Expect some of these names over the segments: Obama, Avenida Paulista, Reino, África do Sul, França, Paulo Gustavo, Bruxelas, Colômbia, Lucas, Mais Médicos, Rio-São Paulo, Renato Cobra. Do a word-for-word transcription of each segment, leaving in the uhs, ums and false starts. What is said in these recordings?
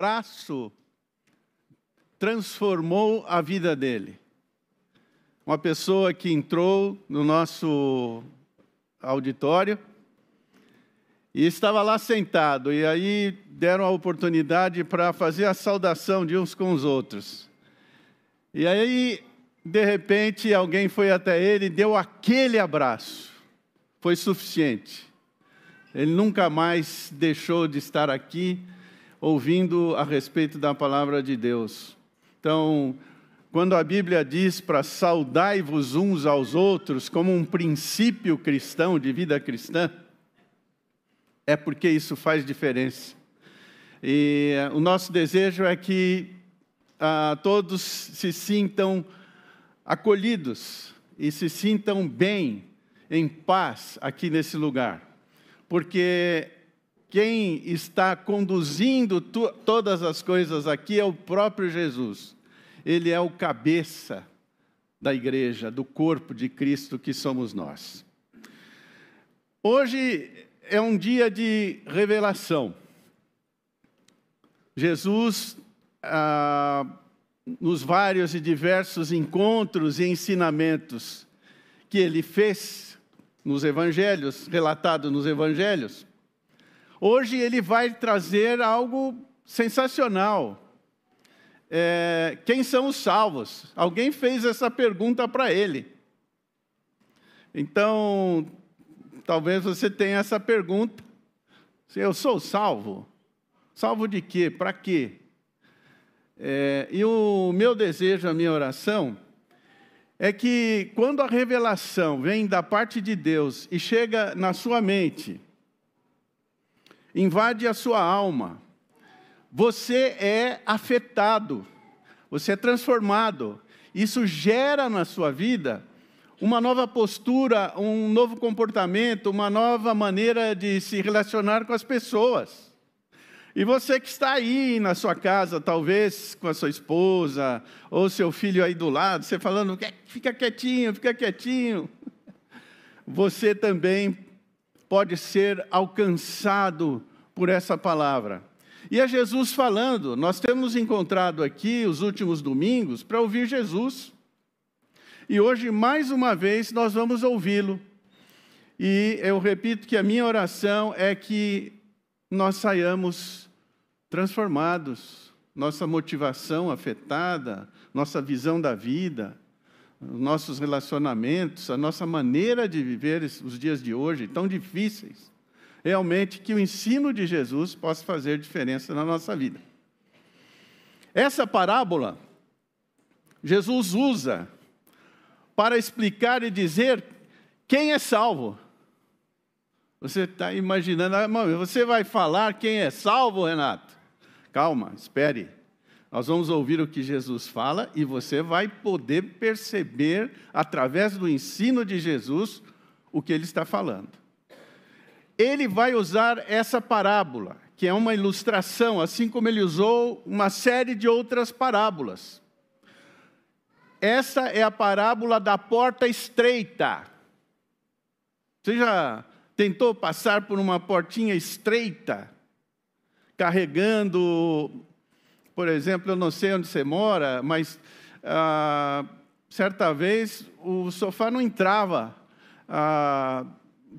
abraço transformou a vida dele. Uma pessoa que entrou no nosso auditório e estava lá sentado, e aí deram a oportunidade para fazer a saudação de uns com os outros. E aí, de repente, alguém foi até ele e deu aquele abraço. Foi suficiente. Ele nunca mais deixou de estar aqui ouvindo a respeito da palavra de Deus. Então, quando a Bíblia diz para saudai-vos uns aos outros como um princípio cristão, de vida cristã, é porque isso faz diferença. E o nosso desejo é que ah, todos se sintam acolhidos e se sintam bem, em paz, aqui nesse lugar. Porque quem está conduzindo tu, todas as coisas aqui é o próprio Jesus. Ele é o cabeça da igreja, do corpo de Cristo que somos nós. Hoje é um dia de revelação. Jesus, ah, nos vários e diversos encontros e ensinamentos que ele fez nos evangelhos, relatado nos evangelhos, hoje ele vai trazer algo sensacional. É, quem são os salvos? Alguém fez essa pergunta para ele. Então, talvez você tenha essa pergunta. Eu sou salvo? Salvo de quê? Para quê? É, e o meu desejo, a minha oração, é que quando a revelação vem da parte de Deus e chega na sua mente, invade a sua alma, você é afetado, você é transformado. Isso gera na sua vida uma nova postura, um novo comportamento, uma nova maneira de se relacionar com as pessoas. E você que está aí na sua casa, talvez com a sua esposa, ou seu filho aí do lado, você falando, fica quietinho, fica quietinho. Você também pode ser alcançado por essa palavra. E é Jesus falando. Nós temos encontrado aqui os últimos domingos para ouvir Jesus. E hoje, mais uma vez, nós vamos ouvi-lo. E eu repito que a minha oração é que nós saiamos transformados, nossa motivação afetada, nossa visão da vida, nossos relacionamentos, a nossa maneira de viver os dias de hoje, tão difíceis. Realmente que o ensino de Jesus possa fazer diferença na nossa vida. Essa parábola, Jesus usa para explicar e dizer quem é salvo. Você está imaginando, você vai falar quem é salvo, Renato? Calma, espere. Nós vamos ouvir o que Jesus fala e você vai poder perceber, através do ensino de Jesus, o que ele está falando. Ele vai usar essa parábola, que é uma ilustração, assim como ele usou uma série de outras parábolas. Essa é a parábola da porta estreita. Você já tentou passar por uma portinha estreita, carregando, por exemplo, eu não sei onde você mora, mas ah, certa vez o sofá não entrava, ah,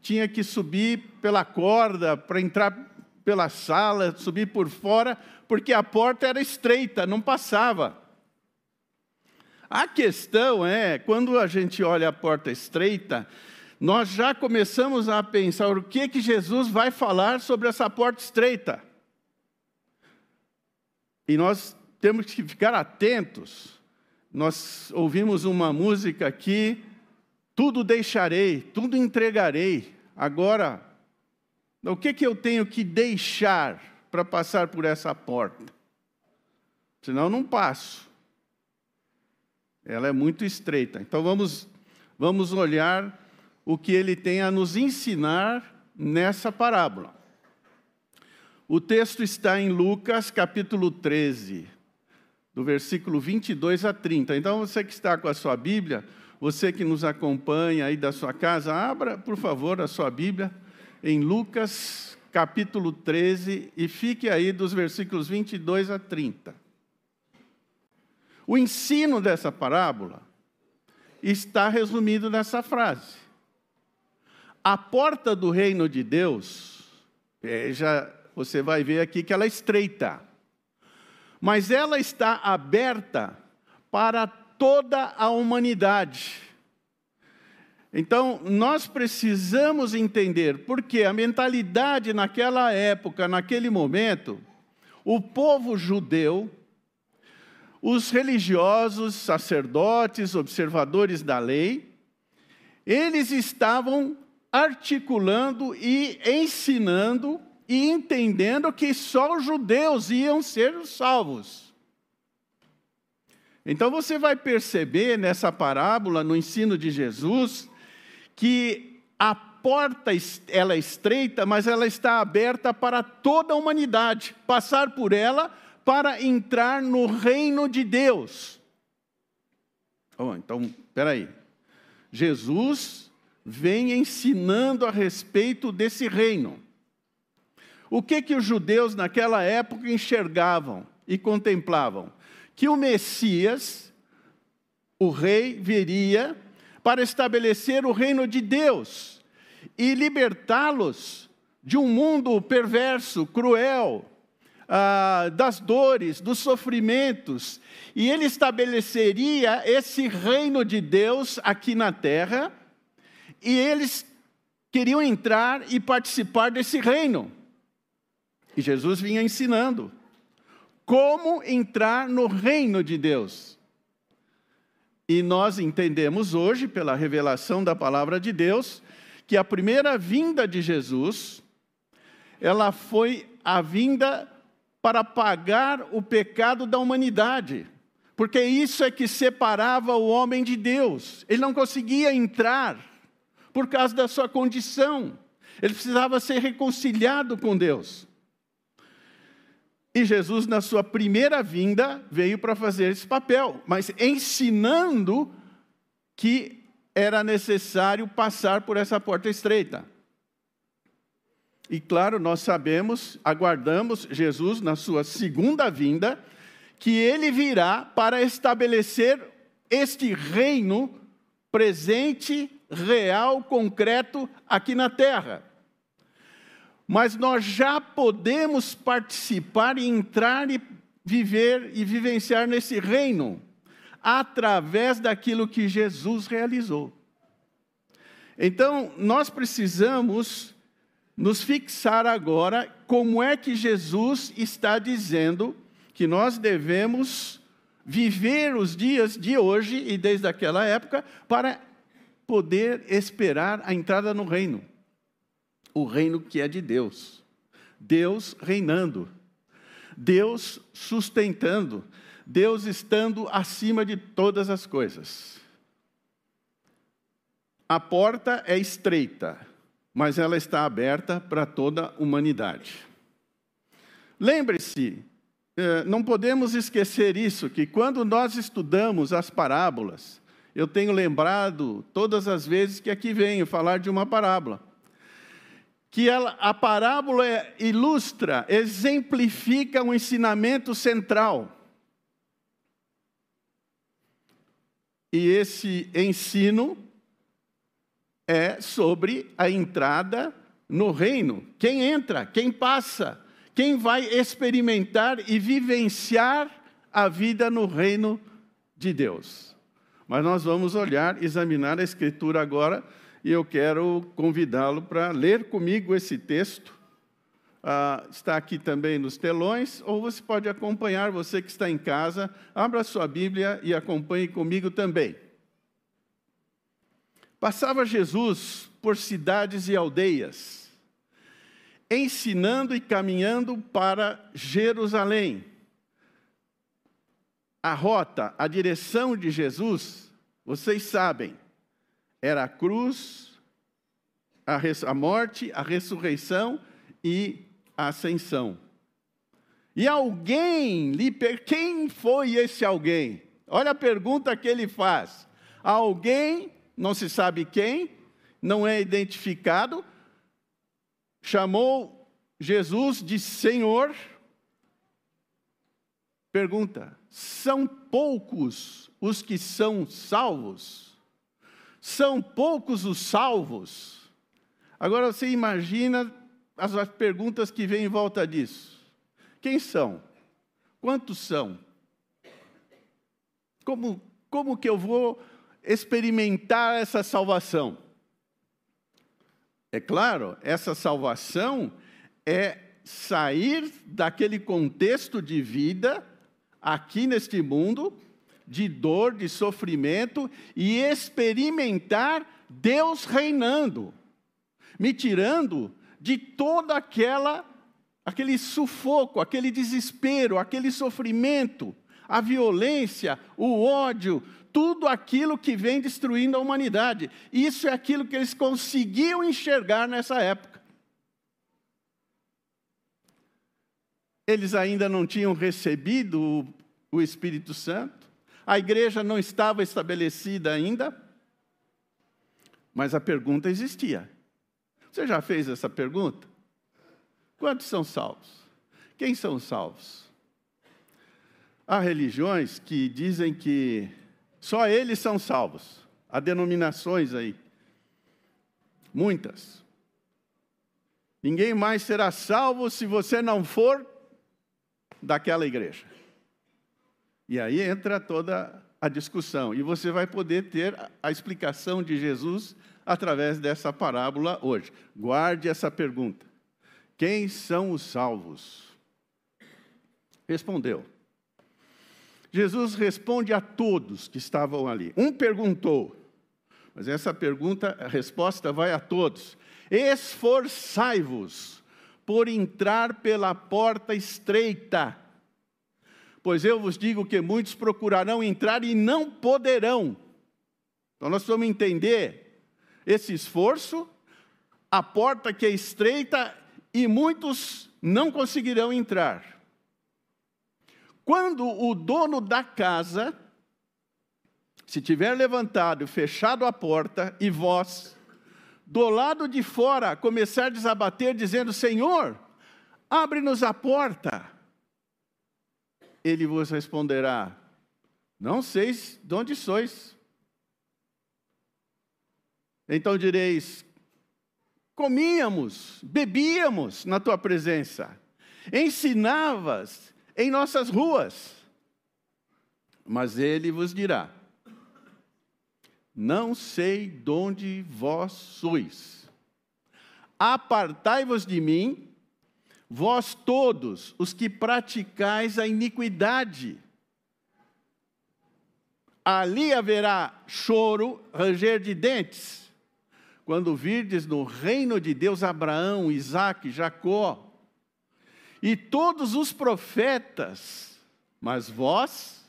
tinha que subir pela corda para entrar pela sala, subir por fora, porque a porta era estreita, não passava. A questão é, quando a gente olha a porta estreita, nós já começamos a pensar o que que Jesus vai falar sobre essa porta estreita. E nós temos que ficar atentos. Nós ouvimos uma música aqui, tudo deixarei, tudo entregarei. Agora, o que que eu tenho que deixar para passar por essa porta? Senão eu não passo. Ela é muito estreita. Então vamos, vamos olhar o que ele tem a nos ensinar nessa parábola. O texto está em Lucas, capítulo treze, do versículo vinte e dois a trinta. Então você que está com a sua Bíblia, você que nos acompanha aí da sua casa, abra, por favor, a sua Bíblia em Lucas, capítulo treze, e fique aí dos versículos vinte e dois a trinta. O ensino dessa parábola está resumido nessa frase. A porta do reino de Deus, veja, você vai ver aqui que ela é estreita, mas ela está aberta para toda a humanidade. Então, nós precisamos entender, porque a mentalidade naquela época, naquele momento, o povo judeu, os religiosos, sacerdotes, observadores da lei, eles estavam articulando e ensinando e entendendo que só os judeus iam ser os salvos. Então, você vai perceber nessa parábola, no ensino de Jesus, que a porta ela é estreita, mas ela está aberta para toda a humanidade, passar por ela para entrar no reino de Deus. Oh, então, espera aí. Jesus vem ensinando a respeito desse reino. O que que os judeus naquela época enxergavam e contemplavam? Que o Messias, o rei, viria para estabelecer o reino de Deus e libertá-los de um mundo perverso, cruel, ah, das dores, dos sofrimentos. E ele estabeleceria esse reino de Deus aqui na terra, e eles queriam entrar e participar desse reino. E Jesus vinha ensinando como entrar no reino de Deus. E nós entendemos hoje, pela revelação da palavra de Deus, que a primeira vinda de Jesus, ela foi a vinda para pagar o pecado da humanidade. Porque isso é que separava o homem de Deus. Ele não conseguia entrar por causa da sua condição. Ele precisava ser reconciliado com Deus. E Jesus, na sua primeira vinda, veio para fazer esse papel, mas ensinando que era necessário passar por essa porta estreita. E claro, nós sabemos, aguardamos Jesus na sua segunda vinda, que ele virá para estabelecer este reino presente, real, concreto, aqui na terra. Mas nós já podemos participar e entrar e viver e vivenciar nesse reino através daquilo que Jesus realizou. Então, nós precisamos nos fixar agora como é que Jesus está dizendo que nós devemos viver os dias de hoje e desde aquela época para poder esperar a entrada no reino. O reino que é de Deus, Deus reinando, Deus sustentando, Deus estando acima de todas as coisas. A porta é estreita, mas ela está aberta para toda a humanidade. Lembre-se, não podemos esquecer isso, que quando nós estudamos as parábolas, eu tenho lembrado todas as vezes que aqui venho falar de uma parábola, que ela, a parábola ilustra, exemplifica um ensinamento central. E esse ensino é sobre a entrada no reino. Quem entra, quem passa, quem vai experimentar e vivenciar a vida no reino de Deus. Mas nós vamos olhar, examinar a Escritura agora. E eu quero convidá-lo para ler comigo esse texto. Ah, está aqui também nos telões, ou você pode acompanhar, você que está em casa, abra sua Bíblia e acompanhe comigo também. Passava Jesus por cidades e aldeias, ensinando e caminhando para Jerusalém. A rota, a direção de Jesus, vocês sabem, era a cruz, a, res, a morte, a ressurreição e a ascensão. E alguém lhe perguntou, quem foi esse alguém? Olha a pergunta que ele faz. Alguém, não se sabe quem, não é identificado, chamou Jesus diz, Senhor, pergunta, são poucos os que são salvos? São poucos os salvos? Agora você imagina as perguntas que vêm em volta disso. Quem são? Quantos são? Como, como que eu vou experimentar essa salvação? É claro, essa salvação é sair daquele contexto de vida, aqui neste mundo, de dor, de sofrimento, e experimentar Deus reinando, me tirando de toda aquela, aquele sufoco, aquele desespero, aquele sofrimento, a violência, o ódio, tudo aquilo que vem destruindo a humanidade. Isso é aquilo que eles conseguiam enxergar nessa época. Eles ainda não tinham recebido o Espírito Santo, a igreja não estava estabelecida ainda, mas a pergunta existia. Você já fez essa pergunta? Quantos são salvos? Quem são os salvos? Há religiões que dizem que só eles são salvos. Há denominações aí. Muitas. Ninguém mais será salvo se você não for daquela igreja. E aí entra toda a discussão. E você vai poder ter a explicação de Jesus através dessa parábola hoje. Guarde essa pergunta. Quem são os salvos? Respondeu. Jesus responde a todos que estavam ali. Um perguntou, mas essa pergunta, a resposta vai a todos. Esforçai-vos por entrar pela porta estreita, pois eu vos digo que muitos procurarão entrar e não poderão. Então nós vamos entender esse esforço, a porta que é estreita e muitos não conseguirão entrar. Quando o dono da casa se tiver levantado, fechado a porta, e vós, do lado de fora, começardes a bater, dizendo, Senhor, abre-nos a porta. Ele vos responderá, não sei de onde sois. Então direis, comíamos, bebíamos na tua presença, ensinavas em nossas ruas, mas ele vos dirá, não sei de onde vós sois, apartai-vos de mim, vós todos os que praticais a iniquidade, ali haverá choro, ranger de dentes, quando virdes no reino de Deus Abraão, Isaque, Jacó, e todos os profetas, mas vós,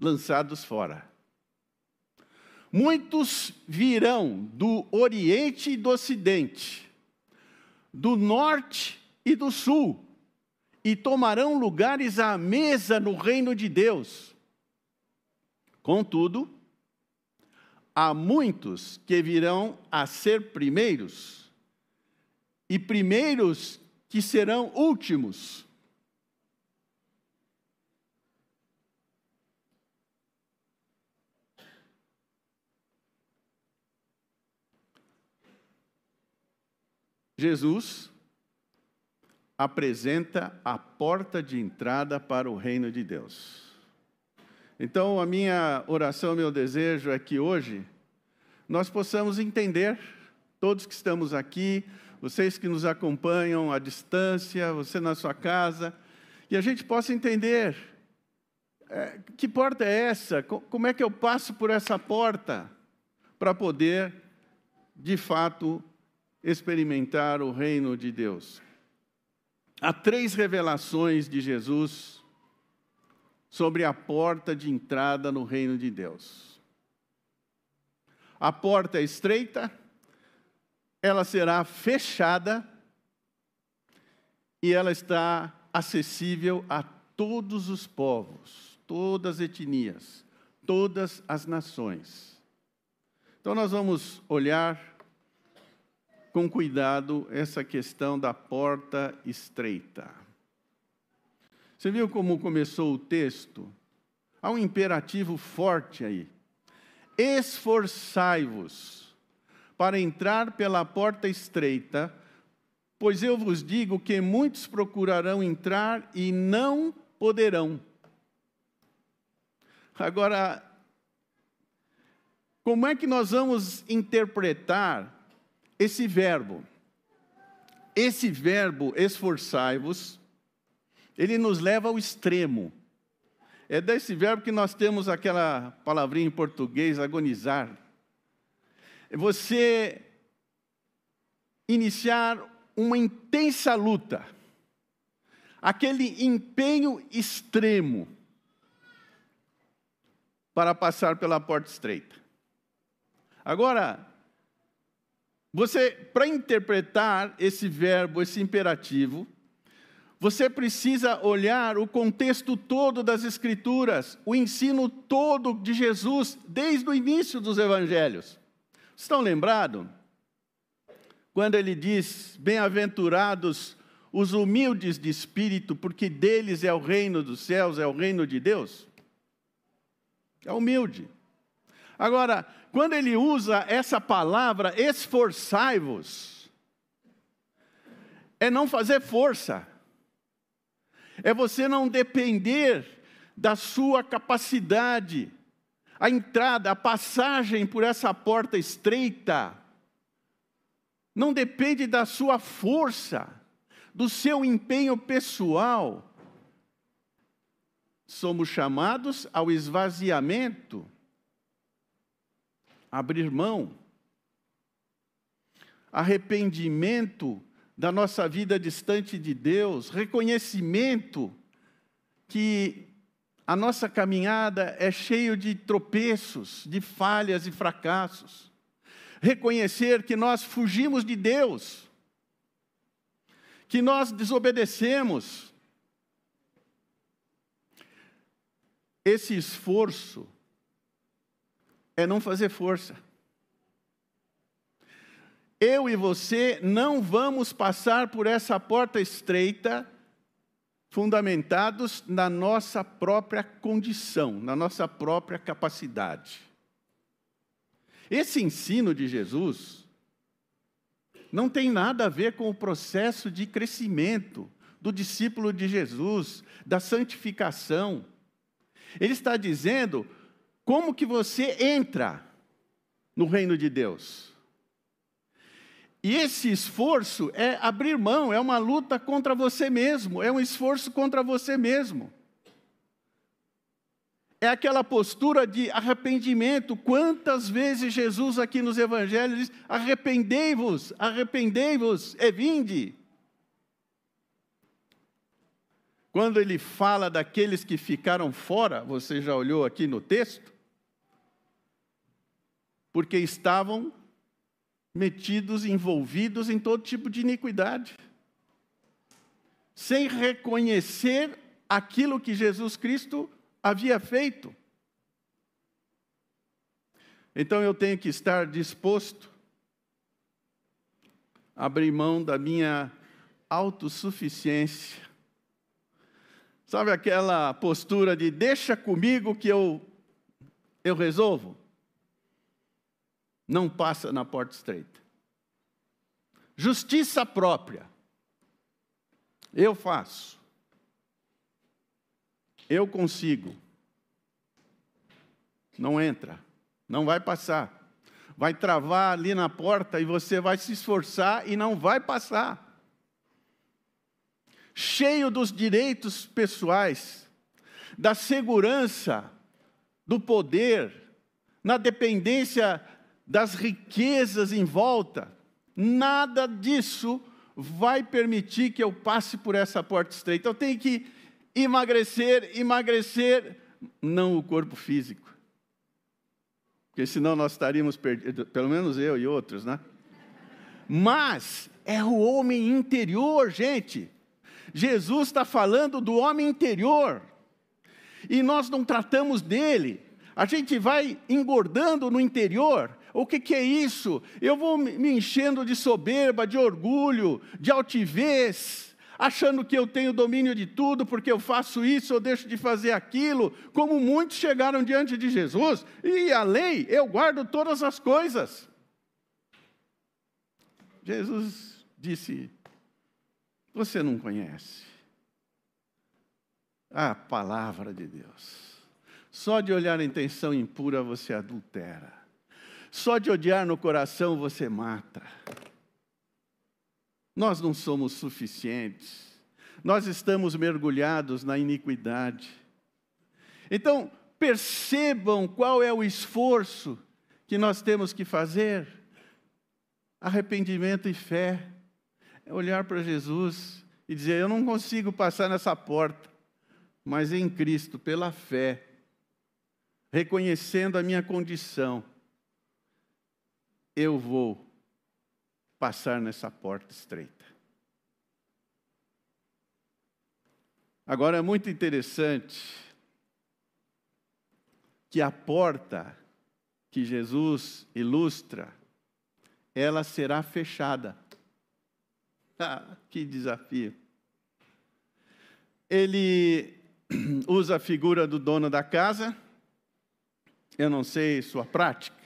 lançados fora. Muitos virão do Oriente e do Ocidente, do Norte e do Sul, e tomarão lugares à mesa no reino de Deus. Contudo, há muitos que virão a ser primeiros, e primeiros que serão últimos. Jesus apresenta a porta de entrada para o reino de Deus. Então, a minha oração, meu desejo é que hoje nós possamos entender, todos que estamos aqui, vocês que nos acompanham à distância, você na sua casa, e a gente possa entender, é, que porta é essa? Como é que eu passo por essa porta para poder, de fato, experimentar o reino de Deus? Há três revelações de Jesus sobre a porta de entrada no reino de Deus. A porta é estreita, ela será fechada e ela está acessível a todos os povos, todas as etnias, todas as nações. Então, nós vamos olhar com cuidado essa questão da porta estreita. Você viu como começou o texto? Há um imperativo forte aí. Esforçai-vos para entrar pela porta estreita, pois eu vos digo que muitos procurarão entrar e não poderão. Agora, como é que nós vamos interpretar esse verbo? Esse verbo, esforçai-vos, ele nos leva ao extremo. É desse verbo que nós temos aquela palavrinha em português, agonizar. Você iniciar uma intensa luta, aquele empenho extremo para passar pela porta estreita. Agora, você, para interpretar esse verbo, esse imperativo, você precisa olhar o contexto todo das Escrituras, o ensino todo de Jesus, desde o início dos Evangelhos. Estão lembrados? Quando ele diz, bem-aventurados os humildes de espírito, porque deles é o reino dos céus, é o reino de Deus. É humilde. Agora, quando ele usa essa palavra, esforçai-vos, é não fazer força. É você não depender da sua capacidade. A entrada, a passagem por essa porta estreita não depende da sua força, do seu empenho pessoal. Somos chamados ao esvaziamento, abrir mão, arrependimento da nossa vida distante de Deus, reconhecimento que a nossa caminhada é cheia de tropeços, de falhas e fracassos. Reconhecer que nós fugimos de Deus, que nós desobedecemos. Esse esforço é não fazer força. Eu e você não vamos passar por essa porta estreita fundamentados na nossa própria condição, na nossa própria capacidade. Esse ensino de Jesus não tem nada a ver com o processo de crescimento do discípulo de Jesus, da santificação. Ele está dizendo como que você entra no reino de Deus. E esse esforço é abrir mão, é uma luta contra você mesmo, é um esforço contra você mesmo. É aquela postura de arrependimento. Quantas vezes Jesus aqui nos evangelhos diz, arrependei-vos, arrependei-vos e vinde. Quando ele fala daqueles que ficaram fora, você já olhou aqui no texto? Porque estavam metidos, envolvidos em todo tipo de iniquidade, sem reconhecer aquilo que Jesus Cristo havia feito. Então eu tenho que estar disposto a abrir mão da minha autossuficiência. Sabe aquela postura de deixa comigo que eu, eu resolvo? Não passa na porta estreita. Justiça própria. Eu faço. Eu consigo. Não entra. Não vai passar. Vai travar ali na porta e você vai se esforçar e não vai passar. Cheio dos direitos pessoais, da segurança, do poder, na dependência das riquezas em volta, nada disso vai permitir que eu passe por essa porta estreita. Eu tenho que emagrecer, emagrecer, não o corpo físico. Porque senão nós estaríamos perdidos, pelo menos eu e outros, né? Mas é o homem interior, gente. Jesus está falando do homem interior. E nós não tratamos dele. A gente vai engordando no interior. O que, que é isso? Eu vou me enchendo de soberba, de orgulho, de altivez, achando que eu tenho domínio de tudo, porque eu faço isso, eu deixo de fazer aquilo, como muitos chegaram diante de Jesus, e a lei, eu guardo todas as coisas. Jesus disse, você não conhece a palavra de Deus. Só de olhar a intenção impura você adultera. Só de odiar no coração você mata. Nós não somos suficientes. Nós estamos mergulhados na iniquidade. Então, percebam qual é o esforço que nós temos que fazer. Arrependimento e fé. É olhar para Jesus e dizer, eu não consigo passar nessa porta, mas em Cristo, pela fé, reconhecendo a minha condição, eu vou passar nessa porta estreita. Agora, é muito interessante que a porta que Jesus ilustra, ela será fechada. Ah, que desafio! Ele usa a figura do dono da casa, eu não sei sua prática.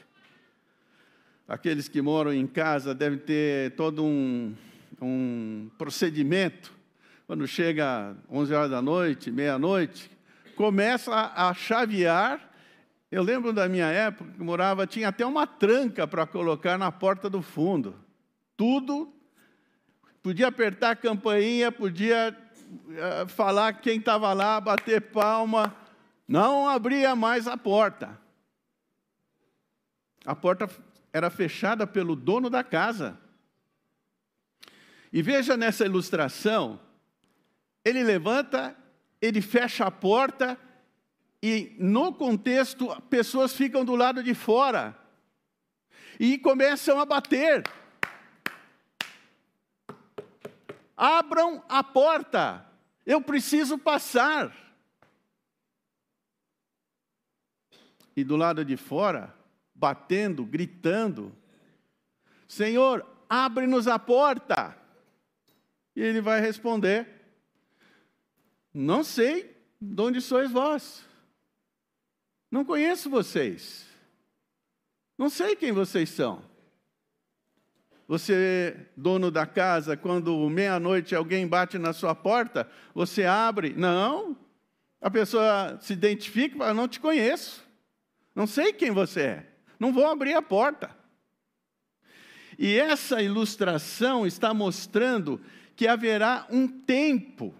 Aqueles que moram em casa devem ter todo um, um procedimento. Quando chega onze horas da noite, meia-noite, começa a, a chavear. Eu lembro da minha época, que morava, tinha até uma tranca para colocar na porta do fundo. Tudo. Podia apertar a campainha, podia uh, falar quem estava lá, bater palma. Não abria mais a porta. A porta era fechada pelo dono da casa. E veja nessa ilustração, ele levanta, ele fecha a porta e, no contexto, pessoas ficam do lado de fora e começam a bater. Abram a porta, eu preciso passar. E do lado de fora, batendo, gritando, Senhor, abre-nos a porta. E ele vai responder, não sei de onde sois vós, não conheço vocês, não sei quem vocês são. Você, dono da casa, quando meia-noite alguém bate na sua porta, você abre. Não, a pessoa se identifica e fala, não te conheço, não sei quem você é, não vou abrir a porta. E essa ilustração está mostrando que haverá um tempo.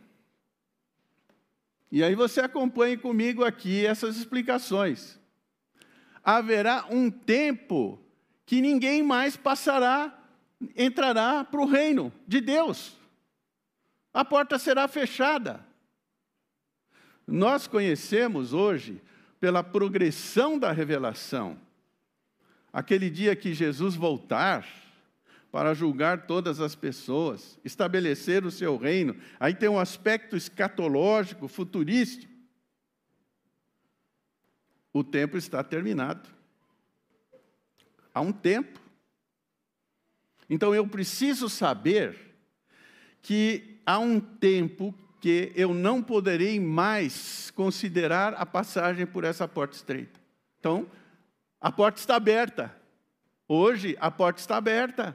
E aí você acompanhe comigo aqui essas explicações. Haverá um tempo que ninguém mais passará, entrará para o reino de Deus. A porta será fechada. Nós conhecemos hoje, pela progressão da revelação, aquele dia que Jesus voltar para julgar todas as pessoas, estabelecer o seu reino. Aí tem um aspecto escatológico, futurístico. O tempo está terminado. Há um tempo. Então, eu preciso saber que há um tempo que eu não poderei mais considerar a passagem por essa porta estreita. Então, a porta está aberta. Hoje, a porta está aberta.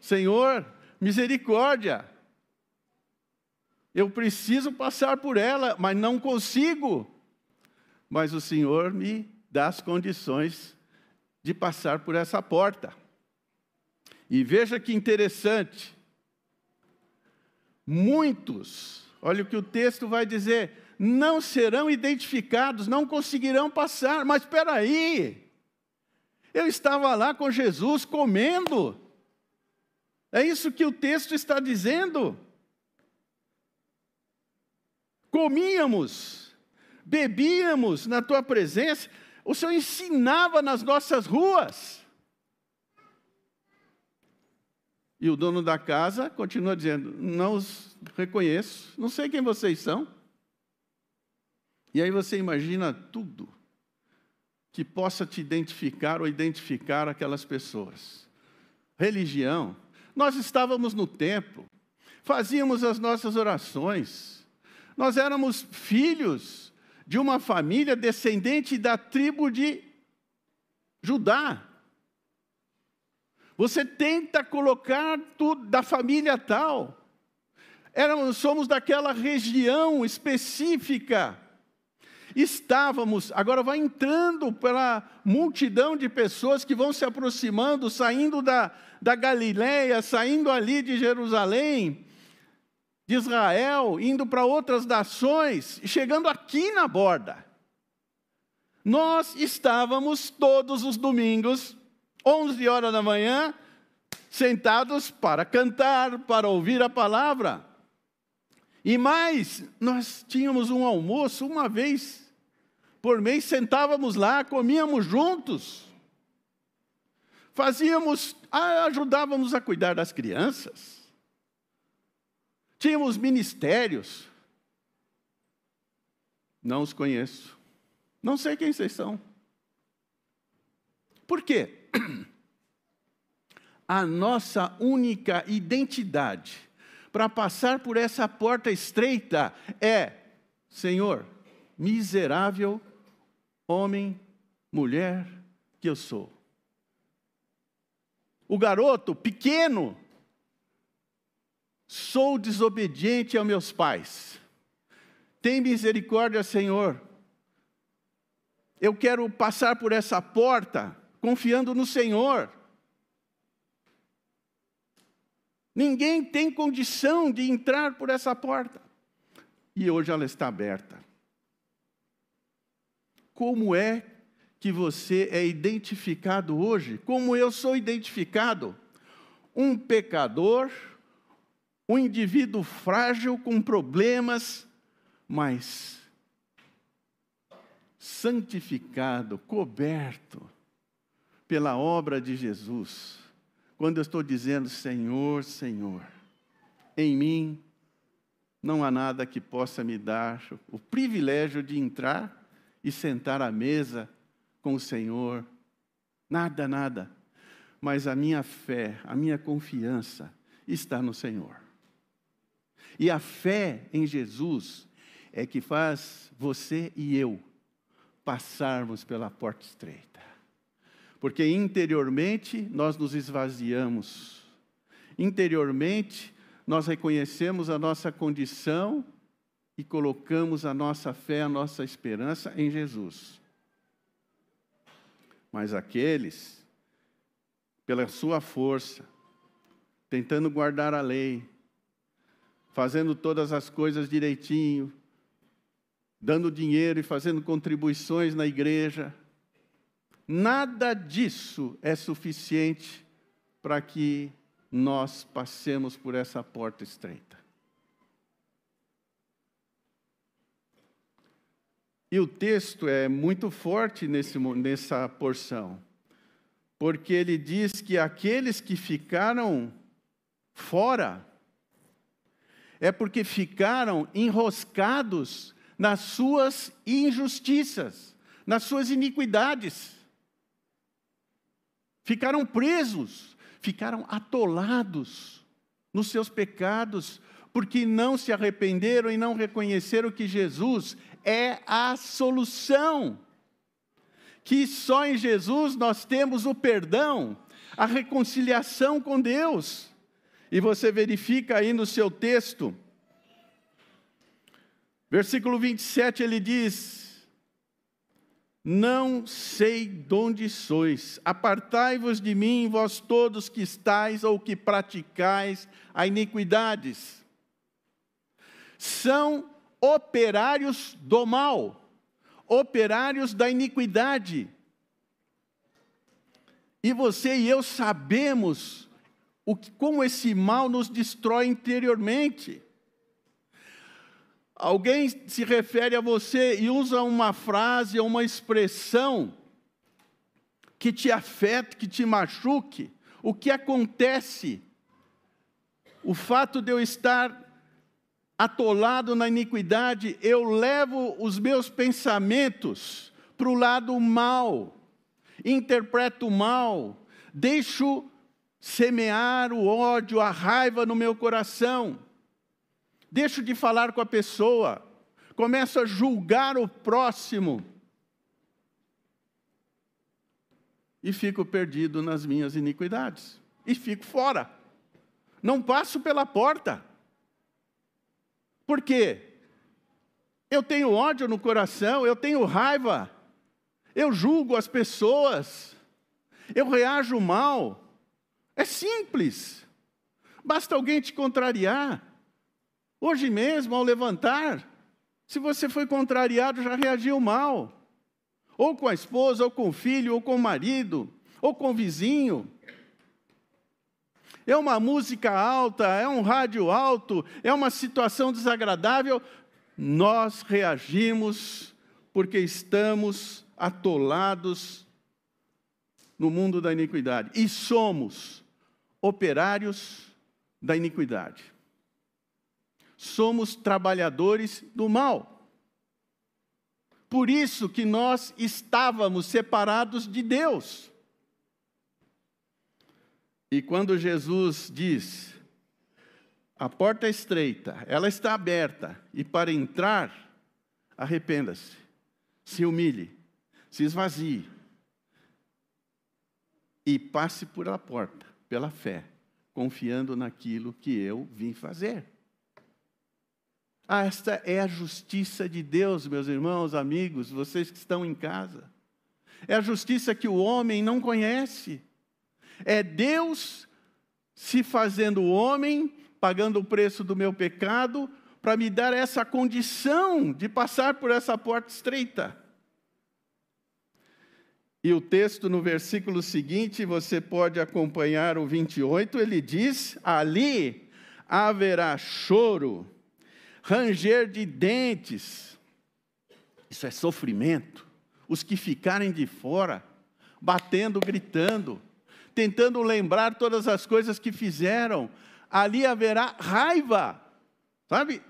Senhor, misericórdia. Eu preciso passar por ela, mas não consigo. Mas o Senhor me dá as condições de passar por essa porta. E veja que interessante, muitos, olha o que o texto vai dizer, não serão identificados, não conseguirão passar. Mas espera aí, eu estava lá com Jesus comendo, é isso que o texto está dizendo. Comíamos, bebíamos na tua presença, o Senhor ensinava nas nossas ruas. E o dono da casa continua dizendo, não os reconheço, não sei quem vocês são. E aí você imagina tudo que possa te identificar ou identificar aquelas pessoas. Religião. Nós estávamos no templo, fazíamos as nossas orações, nós éramos filhos de uma família descendente da tribo de Judá. Você tenta colocar tudo da família tal. Éramos, somos daquela região específica. Estávamos, agora vai entrando pela multidão de pessoas que vão se aproximando, saindo da, da Galileia, saindo ali de Jerusalém, de Israel, indo para outras nações, chegando aqui na borda. Nós estávamos todos os domingos, onze horas da manhã, sentados para cantar, para ouvir a palavra. E mais, nós tínhamos um almoço uma vez por mês, sentávamos lá, comíamos juntos. Fazíamos, ajudávamos a cuidar das crianças. Tínhamos ministérios. Não os conheço. Não sei quem vocês são. Por quê? A nossa única identidade para passar por essa porta estreita é: Senhor, miserável homem, mulher que eu sou. O garoto pequeno, sou desobediente aos meus pais. Tem misericórdia, Senhor. Eu quero passar por essa porta confiando no Senhor. Ninguém tem condição de entrar por essa porta. E hoje ela está aberta. Como é que você é identificado hoje? Como eu sou identificado? Um pecador, um indivíduo frágil com problemas, mas santificado, coberto pela obra de Jesus. Quando eu estou dizendo, Senhor, Senhor, em mim não há nada que possa me dar o privilégio de entrar e sentar à mesa com o Senhor. Nada, nada. Mas a minha fé, a minha confiança está no Senhor. E a fé em Jesus é que faz você e eu passarmos pela porta estreita. Porque interiormente nós nos esvaziamos. Interiormente nós reconhecemos a nossa condição e colocamos a nossa fé, a nossa esperança em Jesus. Mas aqueles, pela sua força, tentando guardar a lei, fazendo todas as coisas direitinho, dando dinheiro e fazendo contribuições na igreja, nada disso é suficiente para que nós passemos por essa porta estreita. E o texto é muito forte nesse, nessa porção, porque ele diz que aqueles que ficaram fora é porque ficaram enroscados nas suas injustiças, nas suas iniquidades. Ficaram presos, ficaram atolados nos seus pecados, porque não se arrependeram e não reconheceram que Jesus é a solução. Que só em Jesus nós temos o perdão, a reconciliação com Deus. E você verifica aí no seu texto, versículo vinte e sete, ele diz: não sei de onde sois, apartai-vos de mim, vós todos que estáis ou que praticais a iniquidades. São operários do mal, operários da iniquidade. E você e eu sabemos o que, como esse mal nos destrói interiormente. Alguém se refere a você e usa uma frase ou uma expressão que te afeta, que te machuque. O que acontece? O fato de eu estar atolado na iniquidade, eu levo os meus pensamentos para o lado mal, interpreto mal, deixo semear o ódio, a raiva no meu coração, deixo de falar com a pessoa, começo a julgar o próximo e fico perdido nas minhas iniquidades, e fico fora, não passo pela porta. Por quê? Eu tenho ódio no coração, eu tenho raiva, eu julgo as pessoas, eu reajo mal. É simples, basta alguém te contrariar. Hoje mesmo, ao levantar, se você foi contrariado, já reagiu mal. Ou com a esposa, ou com o filho, ou com o marido, ou com o vizinho. É uma música alta, é um rádio alto, é uma situação desagradável. Nós reagimos porque estamos atolados no mundo da iniquidade. E somos operários da iniquidade. Somos trabalhadores do mal. Por isso que nós estávamos separados de Deus. E quando Jesus diz, a porta é estreita, ela está aberta, e para entrar, arrependa-se, se humilhe, se esvazie, e passe pela porta, pela fé, confiando naquilo que eu vim fazer. Ah, esta é a justiça de Deus, meus irmãos, amigos, vocês que estão em casa. É a justiça que o homem não conhece. É Deus se fazendo homem, pagando o preço do meu pecado, para me dar essa condição de passar por essa porta estreita. E o texto no versículo seguinte, você pode acompanhar o vinte e oito, ele diz, ali haverá choro, ranger de dentes, isso é sofrimento, os que ficarem de fora, batendo, gritando, tentando lembrar todas as coisas que fizeram, ali haverá raiva, sabe,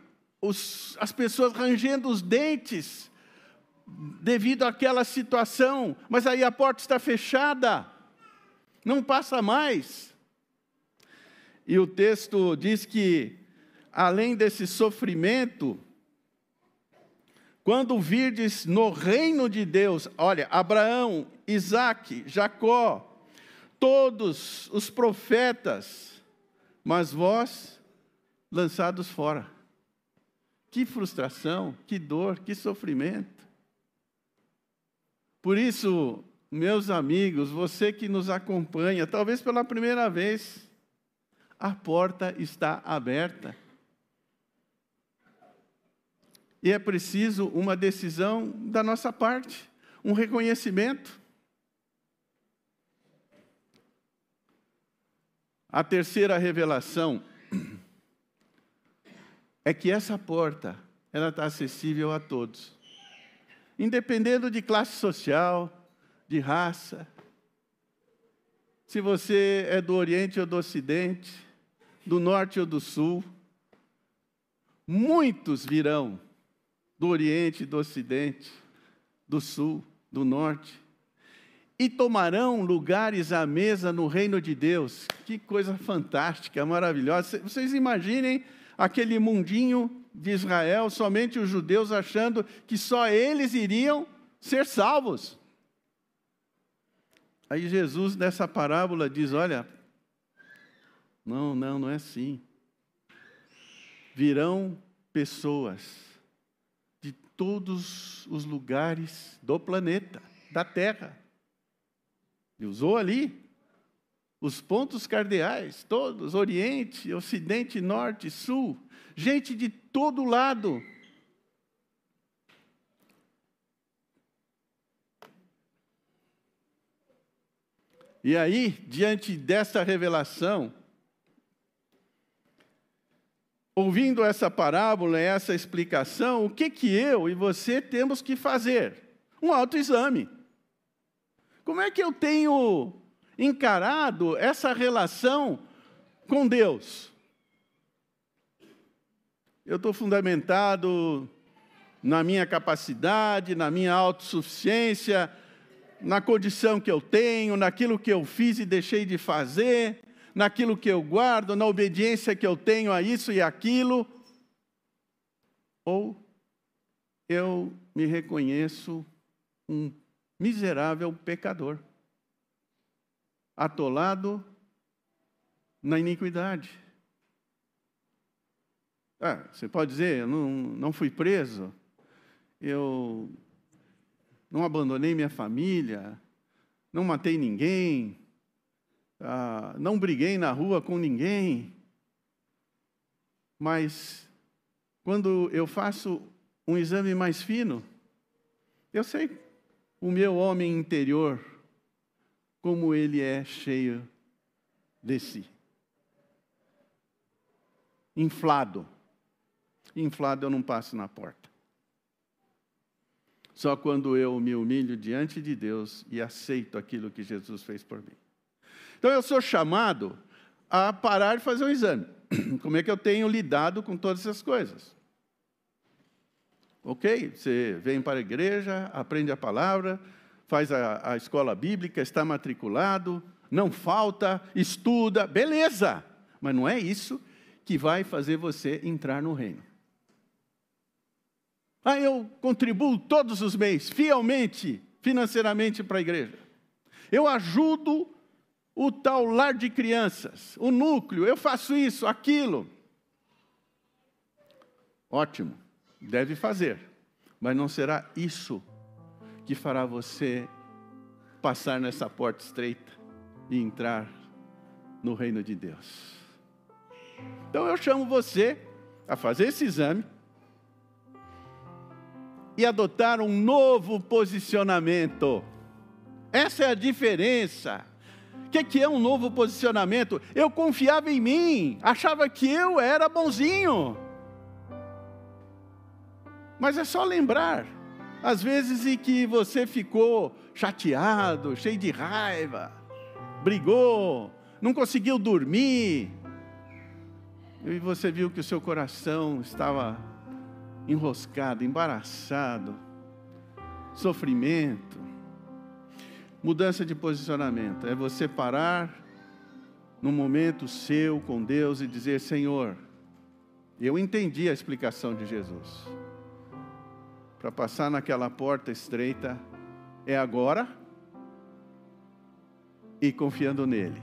os, as pessoas rangendo os dentes, devido àquela situação, mas aí a porta está fechada, não passa mais, e o texto diz que, além desse sofrimento, quando virdes no reino de Deus, olha, Abraão, Isaque, Jacó, todos os profetas, mas vós lançados fora. Que frustração, que dor, que sofrimento. Por isso, meus amigos, você que nos acompanha, talvez pela primeira vez, a porta está aberta. E é preciso uma decisão da nossa parte, um reconhecimento. A terceira revelação é que essa porta, ela está acessível a todos. Independendo de classe social, de raça, se você é do Oriente ou do Ocidente, do Norte ou do Sul, muitos virão do Oriente, do Ocidente, do Sul, do Norte, e tomarão lugares à mesa no reino de Deus. Que coisa fantástica, maravilhosa. Vocês imaginem aquele mundinho de Israel, somente os judeus achando que só eles iriam ser salvos. Aí Jesus, nessa parábola, diz, olha, não, não, não é assim. Virão pessoas de todos os lugares do planeta, da Terra. Ele usou ali os pontos cardeais, todos, Oriente, Ocidente, Norte, Sul, gente de todo lado. E aí, diante dessa revelação, ouvindo essa parábola, essa explicação, o que que eu e você temos que fazer? Um autoexame. Como é que eu tenho encarado essa relação com Deus? Eu estou fundamentado na minha capacidade, na minha autossuficiência, na condição que eu tenho, naquilo que eu fiz e deixei de fazer, naquilo que eu guardo, na obediência que eu tenho a isso e aquilo. Ou eu me reconheço um miserável pecador, atolado na iniquidade. Ah, você pode dizer, eu não, não fui preso, eu não abandonei minha família, não matei ninguém, ah, não briguei na rua com ninguém. Mas, quando eu faço um exame mais fino, eu sei o meu homem interior, como ele é cheio de si. Inflado. Inflado eu não passo na porta. Só quando eu me humilho diante de Deus e aceito aquilo que Jesus fez por mim. Então eu sou chamado a parar de fazer um exame. Como é que eu tenho lidado com todas essas coisas? Ok, você vem para a igreja, aprende a palavra, faz a, a escola bíblica, está matriculado, não falta, estuda, beleza! Mas não é isso que vai fazer você entrar no reino. Ah, eu contribuo todos os meses, fielmente, financeiramente para a igreja. Eu ajudo o tal lar de crianças, o núcleo, eu faço isso, aquilo. Ótimo, deve fazer, mas não será isso que fará você passar nessa porta estreita e entrar no reino de Deus. Então eu chamo você a fazer esse exame e adotar um novo posicionamento. Essa é a diferença. O que, que é um novo posicionamento? Eu confiava em mim, achava que eu era bonzinho. Mas é só lembrar, às vezes, em que você ficou chateado, cheio de raiva, brigou, não conseguiu dormir, e você viu que o seu coração estava enroscado, embaraçado, sofrimento. Mudança de posicionamento é você parar num momento seu com Deus e dizer: Senhor, eu entendi a explicação de Jesus. Para passar naquela porta estreita é agora, e confiando nele,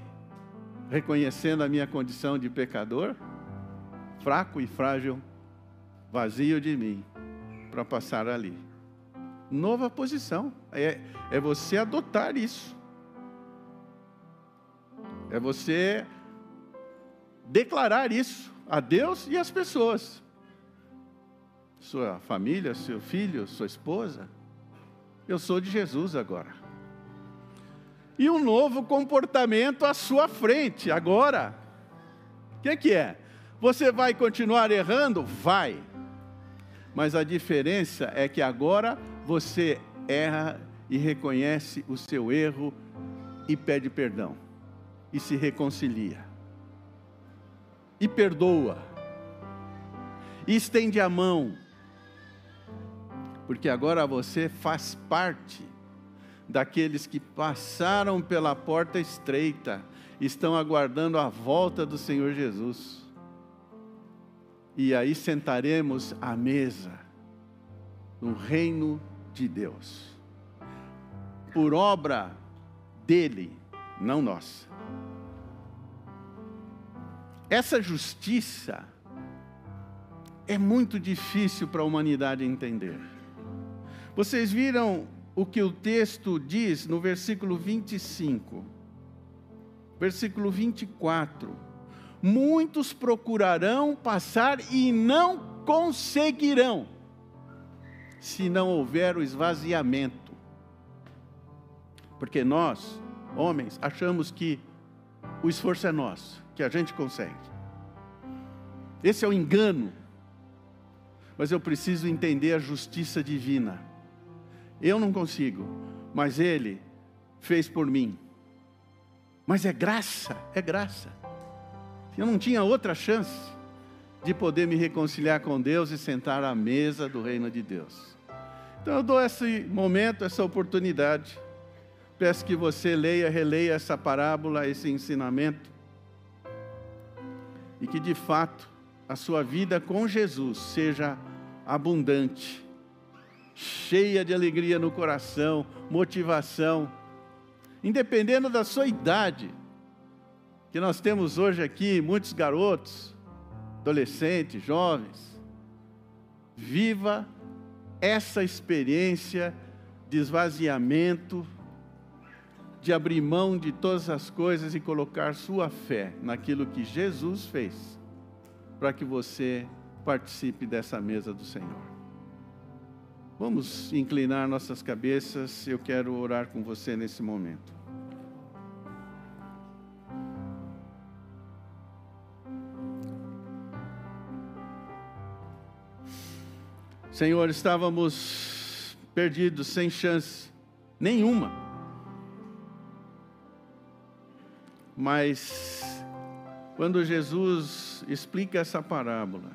reconhecendo a minha condição de pecador, fraco e frágil, vazio de mim, para passar ali. Nova posição, é, é você adotar isso, é você declarar isso a Deus e às pessoas, sua família, seu filho, sua esposa. Eu sou de Jesus agora. E um novo comportamento à sua frente agora. O que, que é? Você vai continuar errando? Vai. Mas a diferença é que agora você erra e reconhece o seu erro e pede perdão. E se reconcilia. E perdoa. E estende a mão. Porque agora você faz parte daqueles que passaram pela porta estreita, estão aguardando a volta do Senhor Jesus. E aí sentaremos à mesa no reino de Deus, por obra dele, não nossa. Essa justiça é muito difícil para a humanidade entender. Vocês viram o que o texto diz no versículo vinte e cinco, versículo vinte e quatro. Muitos procurarão passar e não conseguirão, se não houver o esvaziamento. Porque nós, homens, achamos que o esforço é nosso, que a gente consegue. Esse é o engano. Mas eu preciso entender a justiça divina. Eu não consigo, mas Ele fez por mim. Mas é graça, é graça. Eu não tinha outra chance. de poder me reconciliar com Deus e sentar à mesa do reino de Deus. Então eu dou esse momento, essa oportunidade. Peço que você leia, releia essa parábola, esse ensinamento. E que de fato a sua vida com Jesus seja abundante, cheia de alegria no coração, motivação, independendo da sua idade, que nós temos hoje aqui muitos garotos, adolescentes, jovens. Viva essa experiência de esvaziamento, de abrir mão de todas as coisas e colocar sua fé naquilo que Jesus fez, para que você participe dessa mesa do Senhor. Vamos inclinar nossas cabeças, eu quero orar com você nesse momento. Senhor, estávamos perdidos, sem chance nenhuma. Mas quando Jesus explica essa parábola,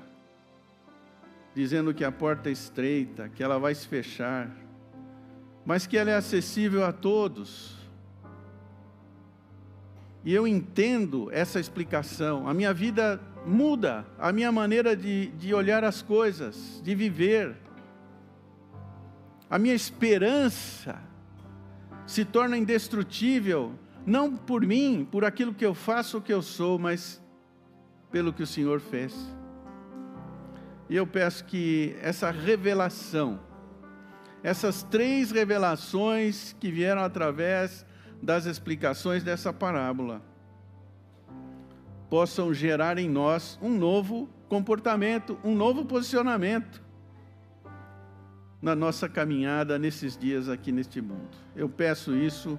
dizendo que a porta é estreita, que ela vai se fechar, mas que ela é acessível a todos. E eu entendo essa explicação, a minha vida muda, a minha maneira de, de olhar as coisas, de viver. A minha esperança se torna indestrutível, não por mim, por aquilo que eu faço ou que eu sou, mas pelo que o Senhor fez. E eu peço que essa revelação, essas três revelações que vieram através das explicações dessa parábola, possam gerar em nós um novo comportamento, um novo posicionamento na nossa caminhada nesses dias aqui neste mundo. Eu peço isso